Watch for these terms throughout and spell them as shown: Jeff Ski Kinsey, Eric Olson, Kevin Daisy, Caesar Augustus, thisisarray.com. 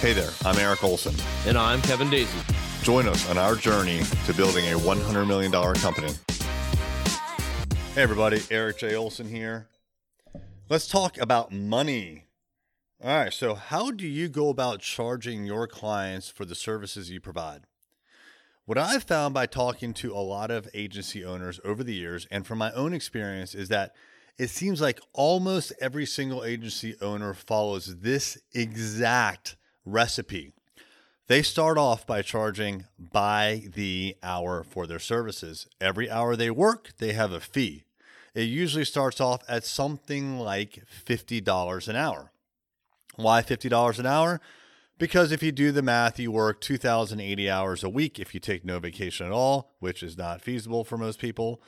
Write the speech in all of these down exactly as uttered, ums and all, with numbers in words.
Hey there, I'm Eric Olson. And I'm Kevin Daisy. Join us on our journey to building a one hundred million dollars company. Hey everybody, Eric J. Olson here. Let's talk about money. All right, so how do you go about charging your clients for the services you provide? What I've found by talking to a lot of agency owners over the years, and from my own experience, is that it seems like almost every single agency owner follows this exact recipe. They start off by charging by the hour for their services. Every hour they work, they have a fee. It usually starts off at something like fifty dollars an hour. Why fifty dollars an hour? Because if you do the math, you work two thousand eighty hours a week if you take no vacation at all, which is not feasible for most people.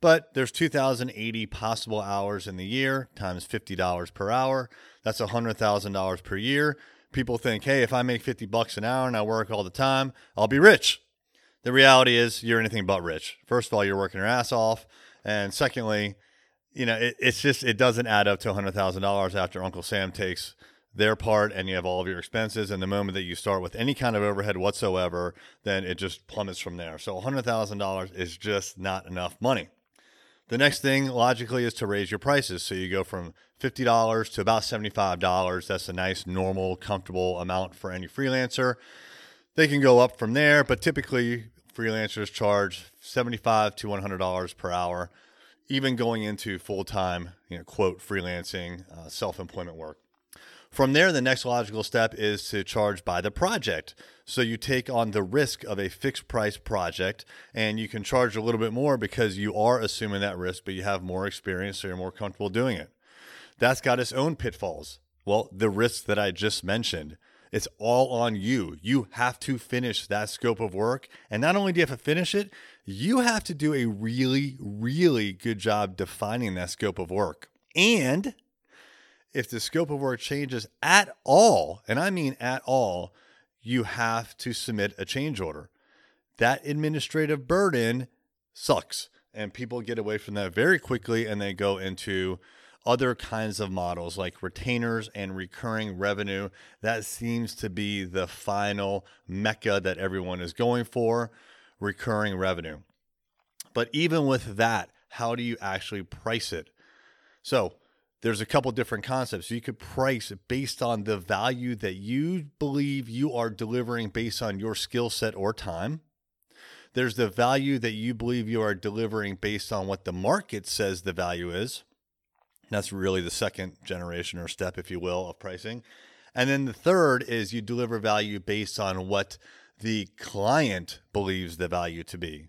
But there's two thousand eighty possible hours in the year times fifty dollars per hour. That's one hundred thousand dollars per year. People think, hey, if I make fifty bucks an hour and I work all the time, I'll be rich. The reality is you're anything but rich. First of all, you're working your ass off. And secondly, you know, it, it's just, it doesn't add up to one hundred thousand dollars after Uncle Sam takes their part and you have all of your expenses. And the moment that you start with any kind of overhead whatsoever, then it just plummets from there. So one hundred thousand dollars is just not enough money. The next thing logically is to raise your prices. So you go from fifty dollars to about seventy-five dollars. That's a nice, normal, comfortable amount for any freelancer. They can go up from there, but typically freelancers charge seventy-five dollars to one hundred dollars per hour, even going into full-time, you know, quote, freelancing, uh, self-employment work. From there, the next logical step is to charge by the project. So you take on the risk of a fixed price project and you can charge a little bit more because you are assuming that risk, but you have more experience, so you're more comfortable doing it. That's got its own pitfalls. Well, the risks that I just mentioned, it's all on you. You have to finish that scope of work. And not only do you have to finish it, you have to do a really, really good job defining that scope of work. And if the scope of work changes at all, and I mean at all, you have to submit a change order. That administrative burden sucks, and people get away from that very quickly, and they go into other kinds of models like retainers and recurring revenue. That seems to be the final mecca that everyone is going for, recurring revenue. But even with that, how do you actually price it? So there's a couple different concepts. You could price based on the value that you believe you are delivering based on your skill set or time. There's the value that you believe you are delivering based on what the market says the value is. That's really the second generation or step, if you will, of pricing. And then the third is you deliver value based on what the client believes the value to be.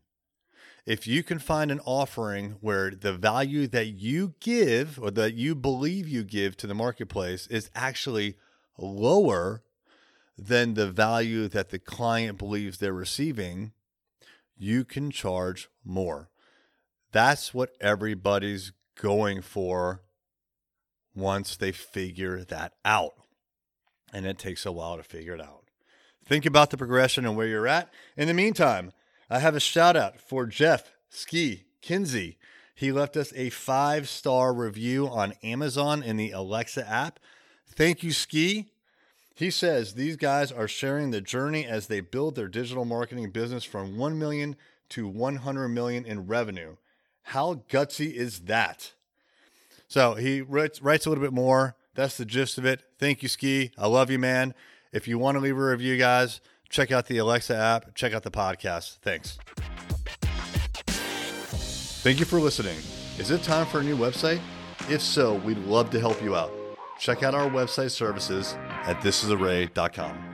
If you can find an offering where the value that you give or that you believe you give to the marketplace is actually lower than the value that the client believes they're receiving, you can charge more. That's what everybody's going for once they figure that out. And it takes a while to figure it out. Think about the progression and where you're at. In the meantime, I have a shout out for Jeff Ski Kinsey. He left us a five-star review on Amazon in the Alexa app. Thank you, Ski. He says these guys are sharing the journey as they build their digital marketing business from one million dollars to one hundred million dollars in revenue. How gutsy is that? So he writes, writes a little bit more. That's the gist of it. Thank you, Ski. I love you, man. If you want to leave a review, guys, check out the Alexa app. Check out the podcast. Thanks. Thank you for listening. Is it time for a new website? If so, we'd love to help you out. Check out our website services at this is array dot com.